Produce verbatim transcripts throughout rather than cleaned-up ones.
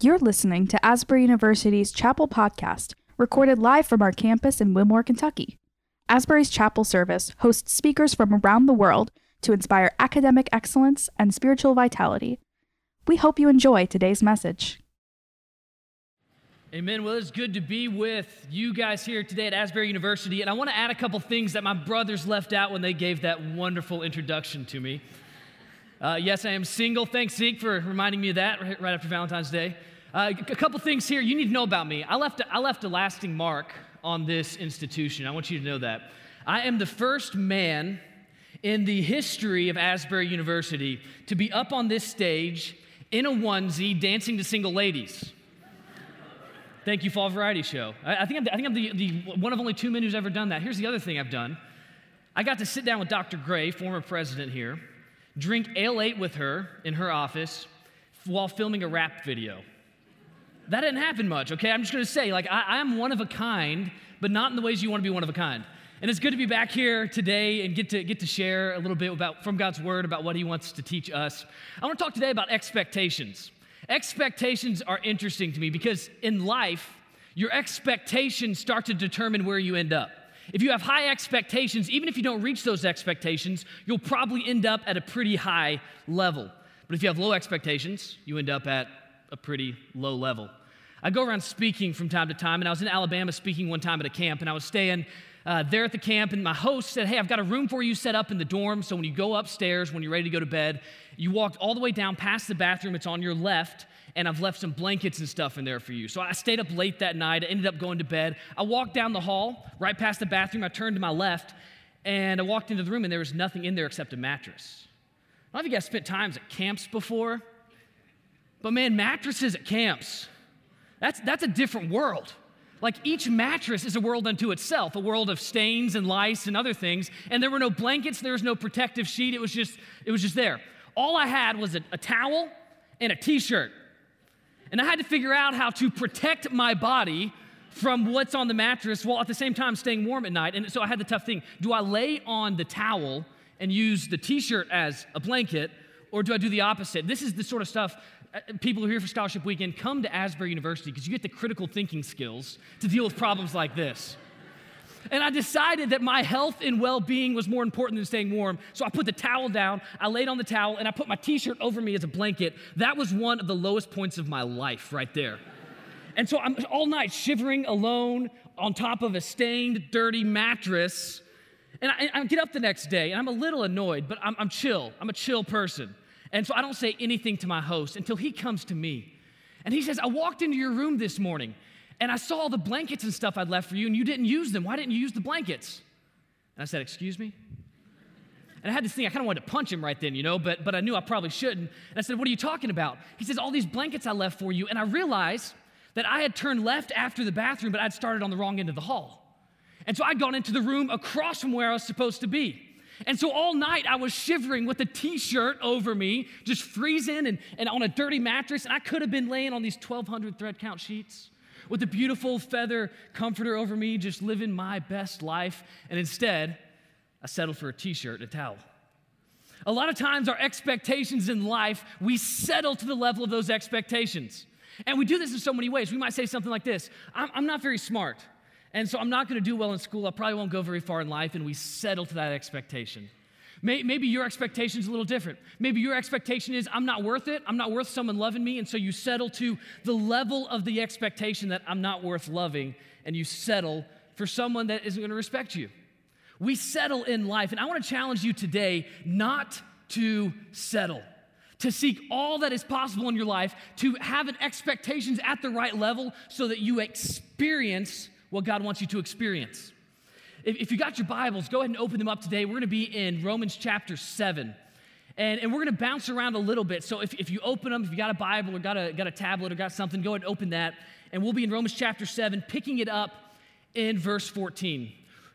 You're listening to Asbury University's Chapel Podcast, recorded live from our campus in Wilmore, Kentucky. Asbury's Chapel Service hosts speakers from around the world to inspire academic excellence and spiritual vitality. We hope you enjoy today's message. Amen. Well, it's good to be with you guys here today at Asbury University, and I want to add a couple things that my brothers left out when they gave that wonderful introduction to me. Uh, yes, I am single. Thanks, Zeke, for reminding me of that right, right after Valentine's Day. Uh, a couple things here you need to know about me. I left, a, I left a lasting mark on this institution. I want you to know that. I am the first man in the history of Asbury University to be up on this stage in a onesie dancing to single ladies. Thank you, Fall Variety Show. I, I think I'm, the, I think I'm the, the one of only two men who's ever done that. Here's the other thing I've done. I got to sit down with Doctor Gray, former president here, drink Ale eight with her in her office while filming a rap video. That didn't happen much, okay? I'm just going to say, like, I am one of a kind, but not in the ways you want to be one of a kind. And it's good to be back here today and get to get to share a little bit about from God's Word about what He wants to teach us. I want to talk today about expectations. Expectations are interesting to me because in life, your expectations start to determine where you end up. If you have high expectations, even if you don't reach those expectations, you'll probably end up at a pretty high level. But if you have low expectations, you end up at a pretty low level. I go around speaking from time to time, and I was in Alabama speaking one time at a camp, and I was staying uh, there at the camp, and my host said, hey, I've got a room for you set up in the dorm, so when you go upstairs, when you're ready to go to bed, you walk all the way down past the bathroom, it's on your left, and I've left some blankets and stuff in there for you. So I stayed up late that night. I ended up going to bed. I walked down the hall, right past the bathroom. I turned to my left, and I walked into the room, and there was nothing in there except a mattress. I don't know if you guys spent times at camps before, but, man, mattresses at camps, that's, that's a different world. Like, each mattress is a world unto itself, a world of stains and lice and other things, and there were no blankets. There was no protective sheet. It was just, it was just there. All I had was a, a towel and a T-shirt. And I had to figure out how to protect my body from what's on the mattress while at the same time staying warm at night. And so I had the tough thing. Do I lay on the towel and use the T-shirt as a blanket, or do I do the opposite? This is the sort of stuff people who are here for Scholarship Weekend come to Asbury University because you get the critical thinking skills to deal with problems like this. And I decided that my health and well-being was more important than staying warm. So I put the towel down, I laid on the towel, and I put my T-shirt over me as a blanket. That was one of the lowest points of my life right there. And so I'm all night shivering alone on top of a stained, dirty mattress. And I, I get up the next day, and I'm a little annoyed, but I'm, I'm chill. I'm a chill person. And so I don't say anything to my host until he comes to me. And he says, I walked into your room this morning, and I saw all the blankets and stuff I'd left for you, and you didn't use them. Why didn't you use the blankets? And I said, excuse me? And I had this thing, I kind of wanted to punch him right then, you know, but, but I knew I probably shouldn't. And I said, what are you talking about? He says, all these blankets I left for you. And I realized that I had turned left after the bathroom, but I'd started on the wrong end of the hall. And so I'd gone into the room across from where I was supposed to be. And so all night I was shivering with a T-shirt over me, just freezing and, and on a dirty mattress. And I could have been laying on these twelve hundred thread count sheets with a beautiful feather comforter over me, just living my best life. And instead, I settled for a T-shirt and a towel. A lot of times our expectations in life, we settle to the level of those expectations. And we do this in so many ways. We might say something like this, I'm, I'm not very smart, and so I'm not going to do well in school. I probably won't go very far in life, and we settle to that expectation. Maybe your expectation is a little different. Maybe your expectation is, I'm not worth it. I'm not worth someone loving me. And so you settle to the level of the expectation that I'm not worth loving, and you settle for someone that isn't going to respect you. We settle in life. And I want to challenge you today not to settle, to seek all that is possible in your life, to have an expectations at the right level so that you experience what God wants you to experience. If you got your Bibles, go ahead and open them up today. We're going to be in Romans chapter seven, and, and we're going to bounce around a little bit. So if, if you open them, if you got a Bible or got a, got a tablet or got something, go ahead and open that, and we'll be in Romans chapter seven, picking it up in verse fourteen.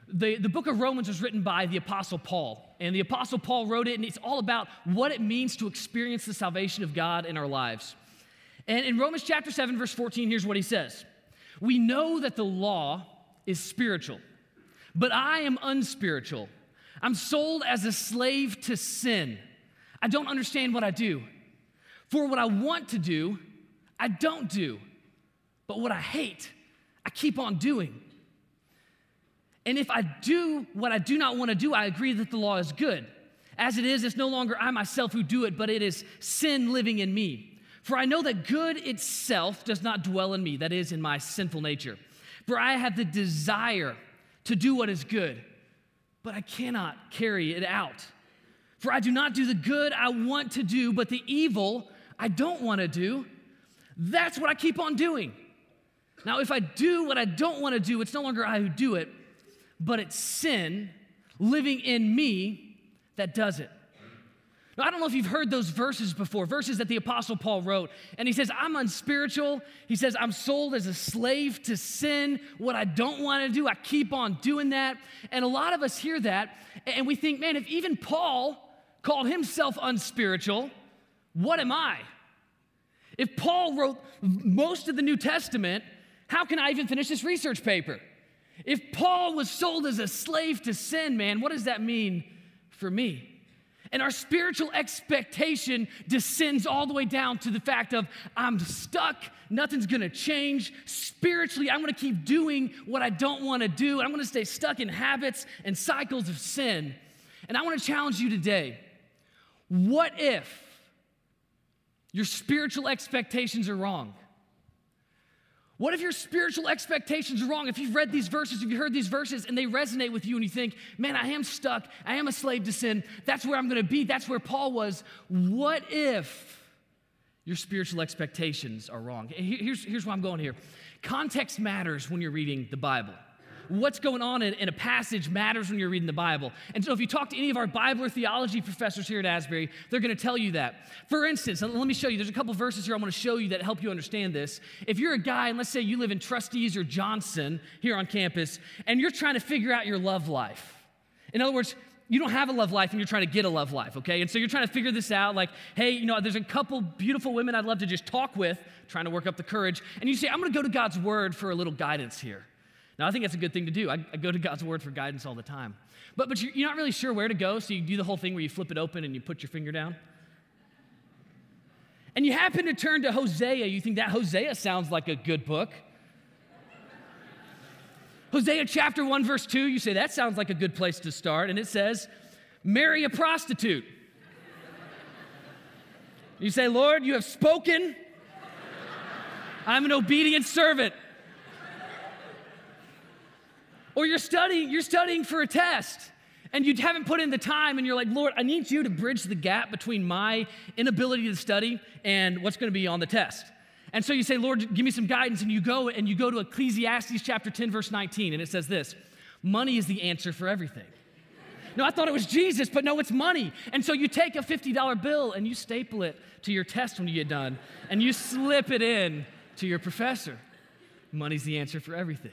The, the book of Romans was written by the Apostle Paul, and the Apostle Paul wrote it, and it's all about what it means to experience the salvation of God in our lives. And in Romans chapter seven, verse fourteen, here's what he says. We know that the law is spiritual, but I am unspiritual. I'm sold as a slave to sin. I don't understand what I do. For what I want to do, I don't do. But what I hate, I keep on doing. And if I do what I do not want to do, I agree that the law is good. As it is, it's no longer I myself who do it, but it is sin living in me. For I know that good itself does not dwell in me, that is, in my sinful nature. For I have the desire to do what is good, but I cannot carry it out. For I do not do the good I want to do, but the evil I don't want to do, that's what I keep on doing. Now, if I do what I don't want to do, it's no longer I who do it, but it's sin living in me that does it. Now, I don't know if you've heard those verses before, verses that the Apostle Paul wrote, and he says, I'm unspiritual. He says, I'm sold as a slave to sin. What I don't want to do, I keep on doing that. And a lot of us hear that, and we think, man, if even Paul called himself unspiritual, what am I? If Paul wrote most of the New Testament, how can I even finish this research paper? If Paul was sold as a slave to sin, man, what does that mean for me? And our spiritual expectation descends all the way down to the fact of I'm stuck, nothing's gonna change. Spiritually, I'm gonna keep doing what I don't wanna do. I'm gonna stay stuck in habits and cycles of sin. And I wanna challenge you today. What if your spiritual expectations are wrong? What if your spiritual expectations are wrong? If you've read these verses, if you've heard these verses, and they resonate with you and you think, man, I am stuck, I am a slave to sin, that's where I'm going to be, that's where Paul was. What if your spiritual expectations are wrong? Here's, here's where I'm going here. Context matters when you're reading the Bible. What's going on in, in a passage matters when you're reading the Bible. And so if you talk to any of our Bible or theology professors here at Asbury, they're going to tell you that. For instance, let me show you. There's a couple verses here I want to show you that help you understand this. If you're a guy, and let's say you live in Trustees or Johnson here on campus, and you're trying to figure out your love life. In other words, you don't have a love life and you're trying to get a love life, okay? And so you're trying to figure this out, like, hey, you know, there's a couple beautiful women I'd love to just talk with, trying to work up the courage. And you say, I'm going to go to God's Word for a little guidance here. Now, I think that's a good thing to do. I, I go to God's Word for guidance all the time. But but you're, you're not really sure where to go, so you do the whole thing where you flip it open and you put your finger down. And you happen to turn to Hosea. You think that Hosea sounds like a good book. Hosea chapter one, verse two, you say, that sounds like a good place to start. And it says, marry a prostitute. You say, Lord, you have spoken. I'm an obedient servant. Or you're studying, you're studying for a test, and you haven't put in the time, and you're like, Lord, I need you to bridge the gap between my inability to study and what's going to be on the test. And so you say, Lord, give me some guidance, and you go and you go to Ecclesiastes chapter ten, verse nineteen, and it says this, money is the answer for everything. No, I thought it was Jesus, but no, it's money. And so you take a fifty dollar bill, and you staple it to your test when you get done, and you slip it in to your professor. Money's the answer for everything.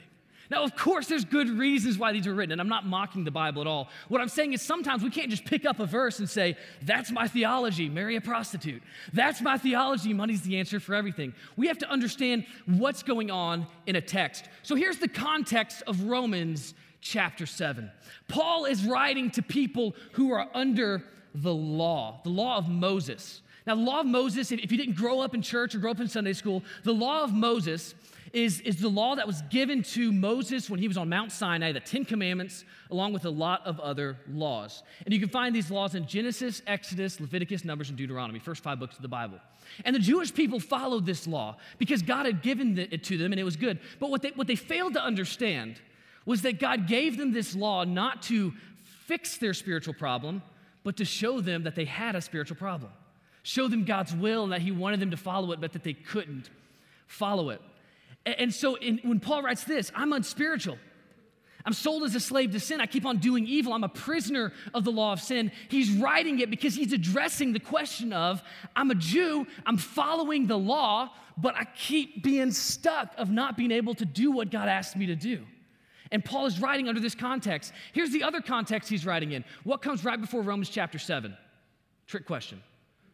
Now, of course, there's good reasons why these are written, and I'm not mocking the Bible at all. What I'm saying is sometimes we can't just pick up a verse and say, that's my theology, marry a prostitute. That's my theology, money's the answer for everything. We have to understand what's going on in a text. So here's the context of Romans chapter seven. Paul is writing to people who are under the law, the law of Moses. Now, the law of Moses, if you didn't grow up in church or grow up in Sunday school, the law of Moses Is, is the law that was given to Moses when he was on Mount Sinai, the Ten Commandments, along with a lot of other laws. And you can find these laws in Genesis, Exodus, Leviticus, Numbers, and Deuteronomy, first five books of the Bible. And the Jewish people followed this law because God had given it to them, and it was good. But what they, what they failed to understand was that God gave them this law not to fix their spiritual problem, but to show them that they had a spiritual problem, show them God's will and that he wanted them to follow it, but that they couldn't follow it. And so in, when Paul writes this, I'm unspiritual. I'm sold as a slave to sin. I keep on doing evil. I'm a prisoner of the law of sin. He's writing it because he's addressing the question of, I'm a Jew, I'm following the law, but I keep being stuck of not being able to do what God asked me to do. And Paul is writing under this context. Here's the other context he's writing in. What comes right before Romans chapter seven? Trick question.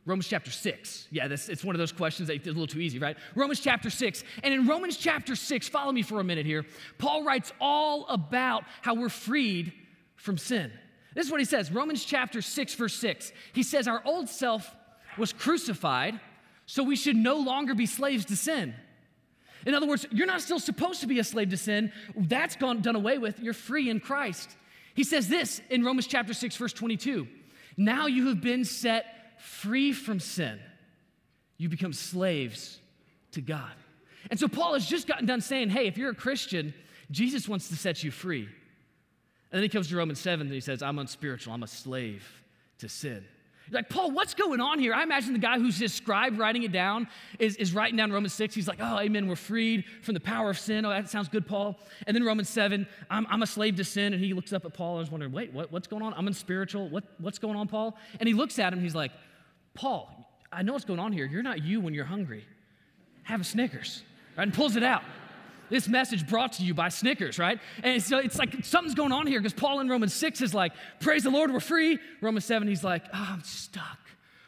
Romans chapter six. Yeah, this, it's one of those questions that's a little too easy, right? Romans chapter six. And in Romans chapter six, follow me for a minute here, Paul writes all about how we're freed from sin. This is what he says, Romans chapter six, verse six. He says, our old self was crucified so we should no longer be slaves to sin. In other words, you're not still supposed to be a slave to sin. That's gone, done away with. You're free in Christ. He says this in Romans chapter six, verse twenty-two. Now you have been set free from sin. You become slaves to God. And so Paul has just gotten done saying, hey, if you're a Christian, Jesus wants to set you free. And then he comes to Romans seven and he says, I'm unspiritual. I'm a slave to sin. You're like, Paul, what's going on here? I imagine the guy who's his scribe writing it down is, is writing down Romans six. He's like, oh, amen, we're freed from the power of sin. Oh, that sounds good, Paul. And then Romans seven, I'm, I'm a slave to sin. And he looks up at Paul and is wondering, wait, what, what's going on? I'm unspiritual. What, what's going on, Paul? And he looks at him and he's like, Paul, I know what's going on here. You're not you when you're hungry. Have a Snickers, right? And pulls it out. This message brought to you by Snickers, right? And so it's like something's going on here because Paul in Romans six is like, praise the Lord, we're free. Romans seven, he's like, oh, I'm stuck.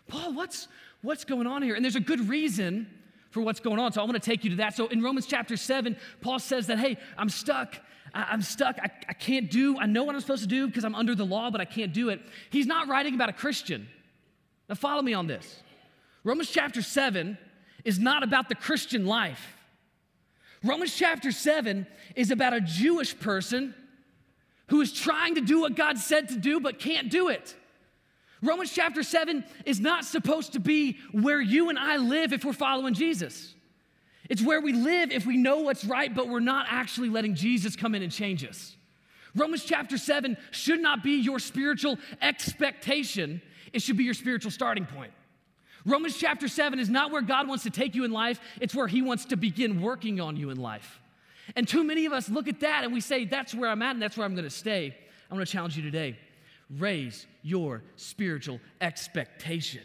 Paul, what's, what's going on here? And there's a good reason for what's going on, so I want to take you to that. So in Romans chapter seven, Paul says that, hey, I'm stuck. I, I'm stuck. I, I can't do. I know what I'm supposed to do because I'm under the law, but I can't do it. He's not writing about a Christian. Now follow me on this. Romans chapter seven is not about the Christian life. Romans chapter seven is about a Jewish person who is trying to do what God said to do but can't do it. Romans chapter seven is not supposed to be where you and I live if we're following Jesus. It's where we live if we know what's right, but we're not actually letting Jesus come in and change us. Romans chapter seven should not be your spiritual expectation. It should be your spiritual starting point. Romans chapter seven is not where God wants to take you in life. It's where he wants to begin working on you in life. And too many of us look at that and we say, that's where I'm at and that's where I'm going to stay. I want to challenge you today. Raise your spiritual expectation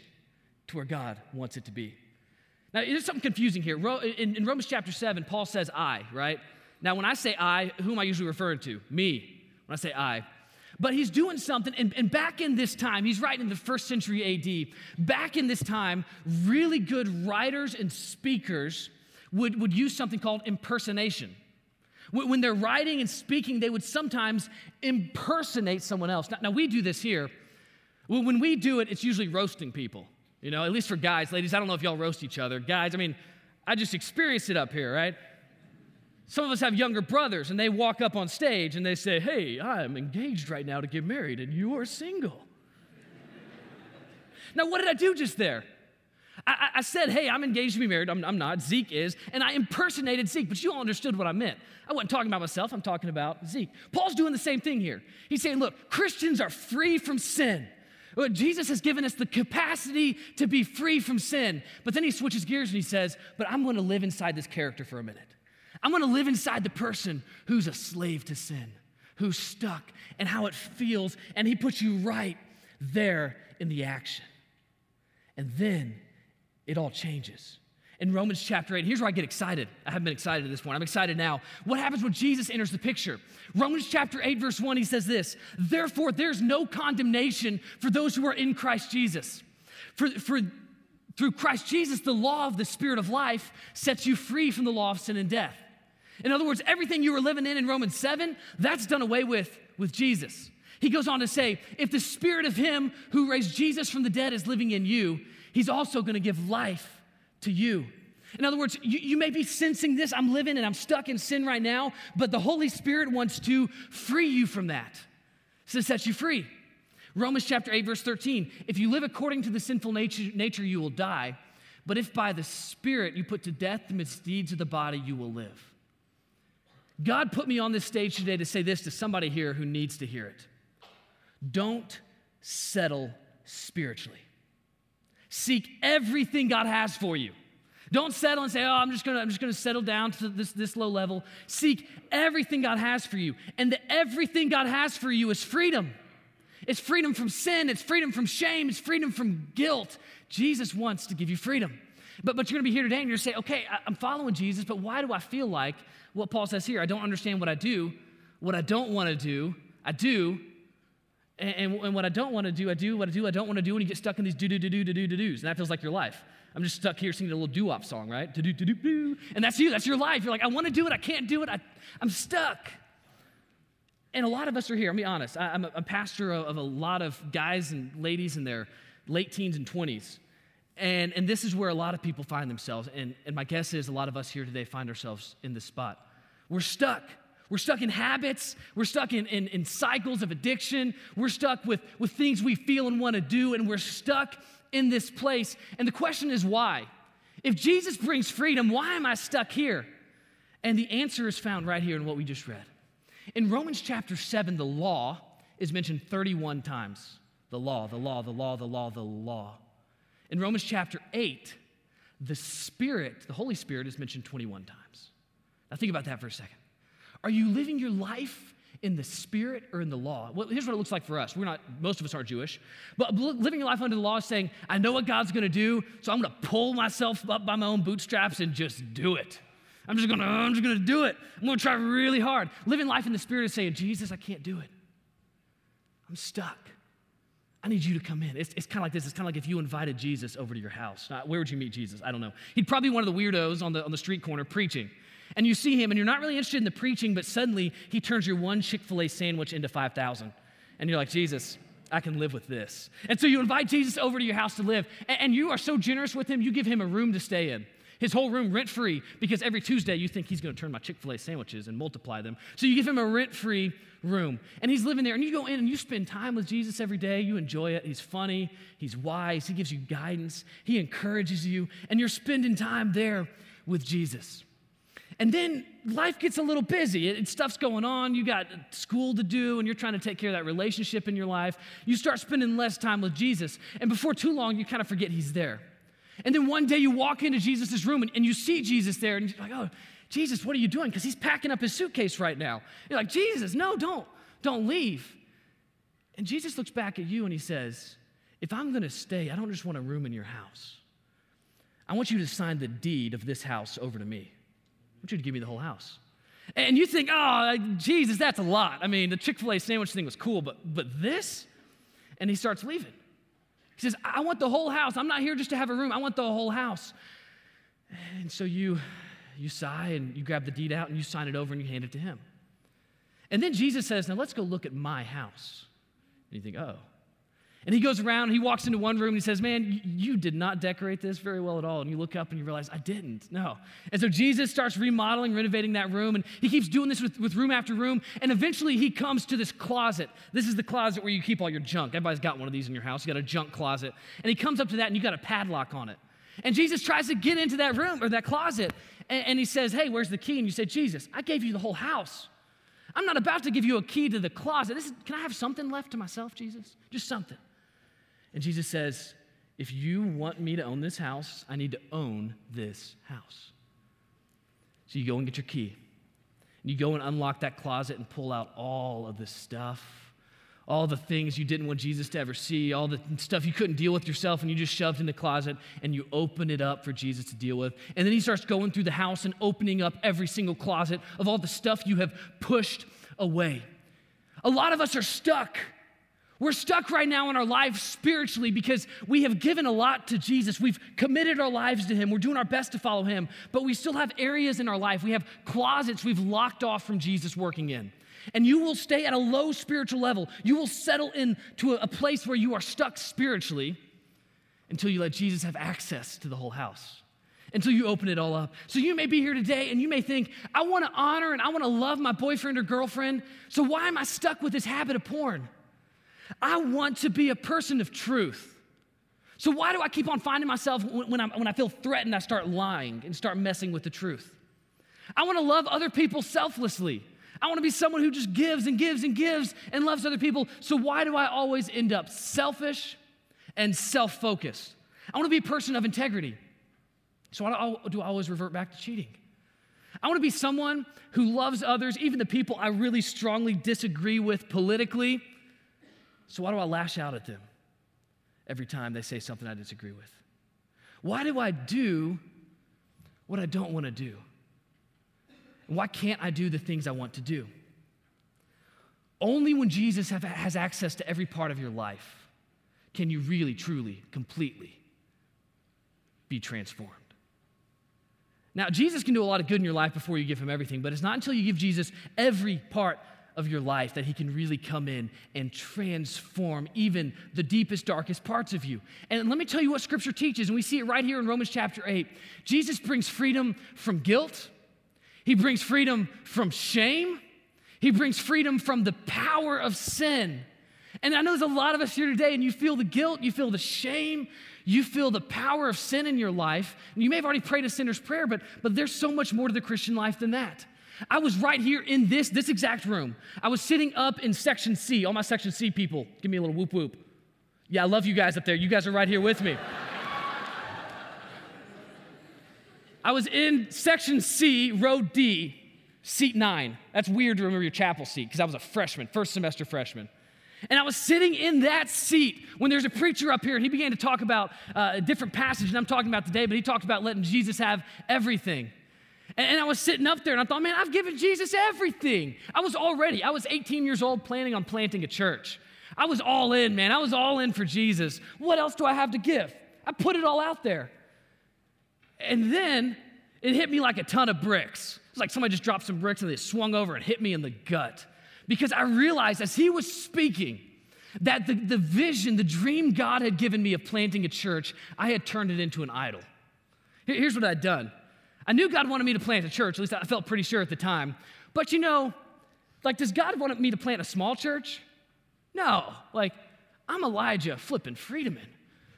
to where God wants it to be. Now, there's something confusing here. In Romans chapter seven, Paul says I, right? Now, when I say I, who am I usually referring to? Me, when I say I. But he's doing something, and, and back in this time, he's writing in the first century A D, back in this time, really good writers and speakers would, would use something called impersonation. When they're writing and speaking, they would sometimes impersonate someone else. Now, now we do this here. When we do it, it's usually roasting people, you know, at least for guys. Ladies, I don't know if y'all roast each other. Guys, I mean, I just experienced it up here, right? Some of us have younger brothers, and they walk up on stage, and they say, hey, I'm engaged right now to get married, and you are single. Now, what did I do just there? I, I said, hey, I'm engaged to be married. I'm, I'm not. Zeke is. And I impersonated Zeke, but you all understood what I meant. I wasn't talking about myself. I'm talking about Zeke. Paul's doing the same thing here. He's saying, look, Christians are free from sin. Jesus has given us the capacity to be free from sin. But then he switches gears, and he says, but I'm going to live inside this character for a minute. I'm going to live inside the person who's a slave to sin, who's stuck, and how it feels, and he puts you right there in the action. And then it all changes. In Romans chapter eight, here's where I get excited. I haven't been excited at this point. I'm excited now. What happens when Jesus enters the picture? Romans chapter eight, verse one, he says this, therefore, there's no condemnation for those who are in Christ Jesus. For, for through Christ Jesus, the law of the Spirit of life sets you free from the law of sin and death. In other words, everything you were living in in Romans seven, that's done away with with Jesus. He goes on to say, if the Spirit of him who raised Jesus from the dead is living in you, he's also going to give life to you. In other words, you, you may be sensing this, I'm living and I'm stuck in sin right now, but the Holy Spirit wants to free you from that, so it sets you free. Romans chapter eight, verse thirteen, if you live according to the sinful nature, nature, you will die. But if by the Spirit you put to death the misdeeds of the body, you will live. God put me on this stage today to say this to somebody here who needs to hear it. Don't settle spiritually. Seek everything God has for you. Don't settle and say, oh, I'm just gonna, I'm just gonna settle down to this, this low level. Seek everything God has for you. And the everything God has for you is freedom. It's freedom from sin. It's freedom from shame. It's freedom from guilt. Jesus wants to give you freedom. But, but you're going to be here today and you're going to say, okay, I'm following Jesus, but why do I feel like what Paul says here? I don't understand what I do. What I don't want to do, I do. And, and, and what I don't want to do, I do. What I do, I don't want to do. And you get stuck in these do-do-do-do-do-do-dos. And that feels like your life. I'm just stuck here singing a little doo-wop song, right? Do-do-do-do-do. And that's you. That's your life. You're like, I want to do it. I can't do it. I, I'm stuck. And a lot of us are here, I'll be honest. I'm a pastor of a lot of guys and ladies in their late teens and twenties. And, and this is where a lot of people find themselves, and, and my guess is a lot of us here today find ourselves in this spot. We're stuck. We're stuck in habits. We're stuck in, in, in cycles of addiction. We're stuck with, with things we feel and want to do, and we're stuck in this place. And the question is why? If Jesus brings freedom, why am I stuck here? And the answer is found right here in what we just read. In Romans chapter seven, the law is mentioned thirty-one times. The law, the law, the law, the law, the law. In Romans chapter eight, the Spirit, the Holy Spirit is mentioned twenty-one times. Now think about that for a second. Are you living your life in the Spirit or in the law? Well, here's what it looks like for us. We're not, most of us aren't Jewish, but living your life under the law is saying, I know what God's going to do, so I'm going to pull myself up by my own bootstraps and just do it. I'm just going to, I'm just going to do it. I'm going to try really hard. Living life in the Spirit is saying, Jesus, I can't do it. I'm stuck. I need you to come in. It's, it's kind of like this. It's kind of like if you invited Jesus over to your house. Now, where would you meet Jesus? I don't know. He'd probably be one of the weirdos on the, on the street corner preaching. And you see him, and you're not really interested in the preaching, but suddenly he turns your one Chick-fil-A sandwich into five thousand. And you're like, Jesus, I can live with this. And so you invite Jesus over to your house to live. And, and you are so generous with him, you give him a room to stay in. His whole room rent-free, because every Tuesday you think he's going to turn my Chick-fil-A sandwiches and multiply them. So you give him a rent-free room, and he's living there. And you go in and you spend time with Jesus every day. You enjoy it. He's funny. He's wise. He gives you guidance. He encourages you, and you're spending time there with Jesus. And then life gets a little busy. It, stuff's going on. You got school to do, and you're trying to take care of that relationship in your life. You start spending less time with Jesus, and before too long, you kind of forget he's there. And then one day you walk into Jesus' room and, and you see Jesus there, and you're like, oh, Jesus, what are you doing? Because he's packing up his suitcase right now. You're like, Jesus, no, don't, don't leave. And Jesus looks back at you and he says, if I'm going to stay, I don't just want a room in your house. I want you to sign the deed of this house over to me. I want you to give me the whole house. And you think, oh, Jesus, that's a lot. I mean, the Chick-fil-A sandwich thing was cool, but but this? And he starts leaving. He says, I want the whole house. I'm not here just to have a room. I want the whole house. And so you, you sigh and you grab the deed out and you sign it over and you hand it to him. And then Jesus says, now let's go look at my house. And you think, oh. And he goes around and he walks into one room and he says, man, you did not decorate this very well at all. And you look up and you realize, I didn't, no. And so Jesus starts remodeling, renovating that room. And he keeps doing this with, with room after room. And eventually he comes to this closet. This is the closet where you keep all your junk. Everybody's got one of these in your house. You got a junk closet. And he comes up to that and you got a padlock on it. And Jesus tries to get into that room or that closet. And, and he says, hey, where's the key? And you say, Jesus, I gave you the whole house. I'm not about to give you a key to the closet. This is, can I have something left to myself, Jesus? Just something. And Jesus says, if you want me to own this house, I need to own this house. So you go and get your key. And you go and unlock that closet and pull out all of the stuff, all the things you didn't want Jesus to ever see, all the stuff you couldn't deal with yourself, and you just shoved in the closet, and you open it up for Jesus to deal with. And then he starts going through the house and opening up every single closet of all the stuff you have pushed away. A lot of us are stuck. We're stuck right now in our lives spiritually because we have given a lot to Jesus. We've committed our lives to him. We're doing our best to follow him, but we still have areas in our life. We have closets we've locked off from Jesus working in. And you will stay at a low spiritual level. You will settle into a place where you are stuck spiritually until you let Jesus have access to the whole house, until you open it all up. So you may be here today and you may think, I want to honor and I want to love my boyfriend or girlfriend, so why am I stuck with this habit of porn? I want to be a person of truth. So why do I keep on finding myself when, I'm, when I feel threatened, I start lying and start messing with the truth? I want to love other people selflessly. I want to be someone who just gives and gives and gives and loves other people. So why do I always end up selfish and self-focused? I want to be a person of integrity. So why do I always revert back to cheating? I want to be someone who loves others, even the people I really strongly disagree with politically. So why do I lash out at them every time they say something I disagree with? Why do I do what I don't want to do? Why can't I do the things I want to do? Only when Jesus have, has access to every part of your life can you really, truly, completely be transformed. Now, Jesus can do a lot of good in your life before you give him everything, but it's not until you give Jesus every part of your life that he can really come in and transform even the deepest, darkest parts of you. And let me tell you what Scripture teaches, and we see it right here in Romans chapter eight. Jesus brings freedom from guilt. He brings freedom from shame. He brings freedom from the power of sin. And I know there's a lot of us here today, and you feel the guilt, you feel the shame, you feel the power of sin in your life. And you may have already prayed a sinner's prayer, but, but there's so much more to the Christian life than that. I was right here in this, this exact room. I was sitting up in section C. All my section C people, give me a little whoop whoop. Yeah, I love you guys up there. You guys are right here with me. I was in section C, row D, seat nine. That's weird to remember your chapel seat because I was a freshman, first semester freshman. And I was sitting in that seat when there's a preacher up here, and he began to talk about uh, a different passage that I'm talking about today, but he talked about letting Jesus have everything. And, and I was sitting up there, and I thought, man, I've given Jesus everything. I was already, I was eighteen years old planning on planting a church. I was all in, man. I was all in for Jesus. What else do I have to give? I put it all out there. And then it hit me like a ton of bricks. It's like somebody just dropped some bricks, and they swung over and hit me in the gut. Because I realized as he was speaking that the, the vision, the dream God had given me of planting a church, I had turned it into an idol. Here, here's what I'd done. I knew God wanted me to plant a church, at least I felt pretty sure at the time. But you know, like, does God want me to plant a small church? No. Like, I'm Elijah flipping Friedman,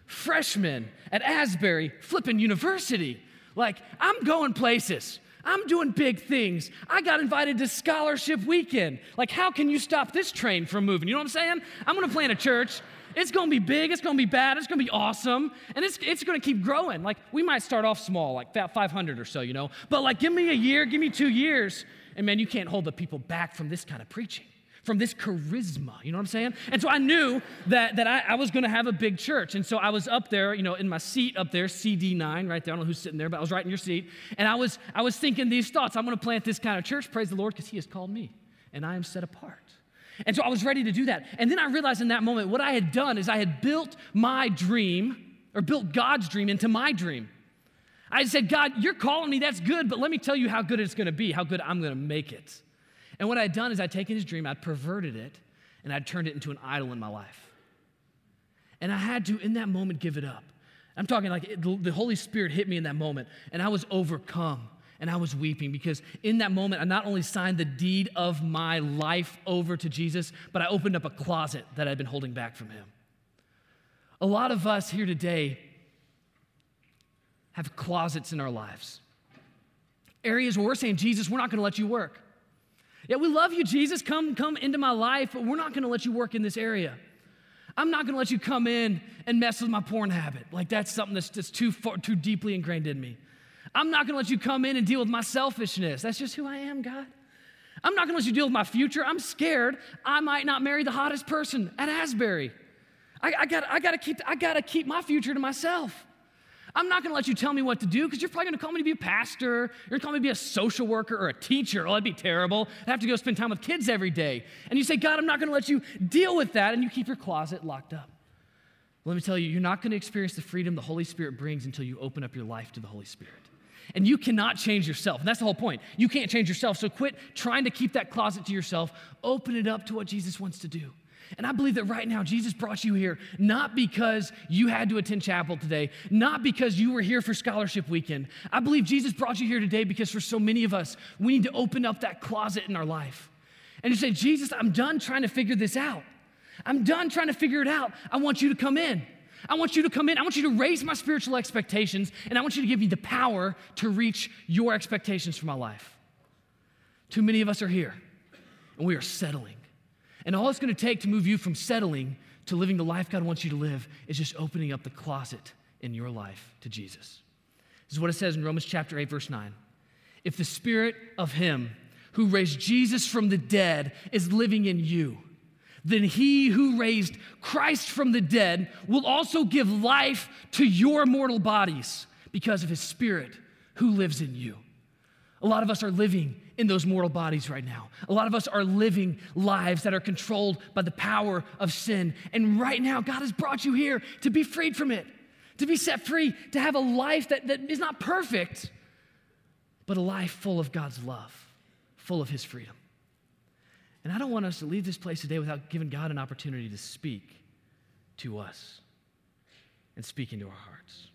freshman at Asbury flipping University. Like, I'm going places. I'm doing big things. I got invited to scholarship weekend. Like, how can you stop this train from moving? You know what I'm saying? I'm going to plant a church. It's going to be big. It's going to be bad. It's going to be awesome. And it's it's going to keep growing. Like, we might start off small, like five hundred or so, you know. But, like, give me a year. Give me two years. And, man, you can't hold the people back from this kind of preaching, from this charisma. You know what I'm saying? And so I knew that, that I, I was going to have a big church. And so I was up there, you know, in my seat up there, C D nine, right there. I don't know who's sitting there, but I was right in your seat. And I was I was thinking these thoughts. I'm going to plant this kind of church. Praise the Lord, because he has called me, and I am set apart. And so I was ready to do that. And then I realized in that moment what I had done is I had built my dream, or built God's dream into my dream. I said, God, you're calling me. That's good, but let me tell you how good it's going to be, how good I'm going to make it. And what I had done is I'd taken his dream, I'd perverted it, and I'd turned it into an idol in my life. And I had to, in that moment, give it up. I'm talking like it, the Holy Spirit hit me in that moment, and I was overcome, and I was weeping, because in that moment, I not only signed the deed of my life over to Jesus, but I opened up a closet that I'd been holding back from him. A lot of us here today have closets in our lives, areas where we're saying, Jesus, we're not going to let you work. Yeah, we love you, Jesus. Come, come into my life, but we're not going to let you work in this area. I'm not going to let you come in and mess with my porn habit. Like, that's something that's just too far, too deeply ingrained in me. I'm not going to let you come in and deal with my selfishness. That's just who I am, God. I'm not going to let you deal with my future. I'm scared I might not marry the hottest person at Asbury. I, I got, I got to keep, I got to keep my future to myself. I'm not going to let you tell me what to do, because you're probably going to call me to be a pastor. You're going to call me to be a social worker or a teacher. Oh, that'd be terrible. I'd have to go spend time with kids every day. And you say, God, I'm not going to let you deal with that, and you keep your closet locked up. Let me tell you, you're not going to experience the freedom the Holy Spirit brings until you open up your life to the Holy Spirit. And you cannot change yourself. And that's the whole point. You can't change yourself, so quit trying to keep that closet to yourself. Open it up to what Jesus wants to do. And I believe that right now, Jesus brought you here not because you had to attend chapel today, not because you were here for scholarship weekend. I believe Jesus brought you here today because for so many of us, we need to open up that closet in our life. And you say, Jesus, I'm done trying to figure this out. I'm done trying to figure it out. I want you to come in. I want you to come in. I want you to raise my spiritual expectations, and I want you to give me the power to reach your expectations for my life. Too many of us are here, and we are settling. And all it's going to take to move you from settling to living the life God wants you to live is just opening up the closet in your life to Jesus. This is what it says in Romans chapter eight, verse nine. If the spirit of him who raised Jesus from the dead is living in you, then he who raised Christ from the dead will also give life to your mortal bodies because of his spirit who lives in you. A lot of us are living in those mortal bodies right now. A lot of us are living lives that are controlled by the power of sin. And right now, God has brought you here to be freed from it, to be set free, to have a life that, that is not perfect, but a life full of God's love, full of his freedom. And I don't want us to leave this place today without giving God an opportunity to speak to us and speak into our hearts.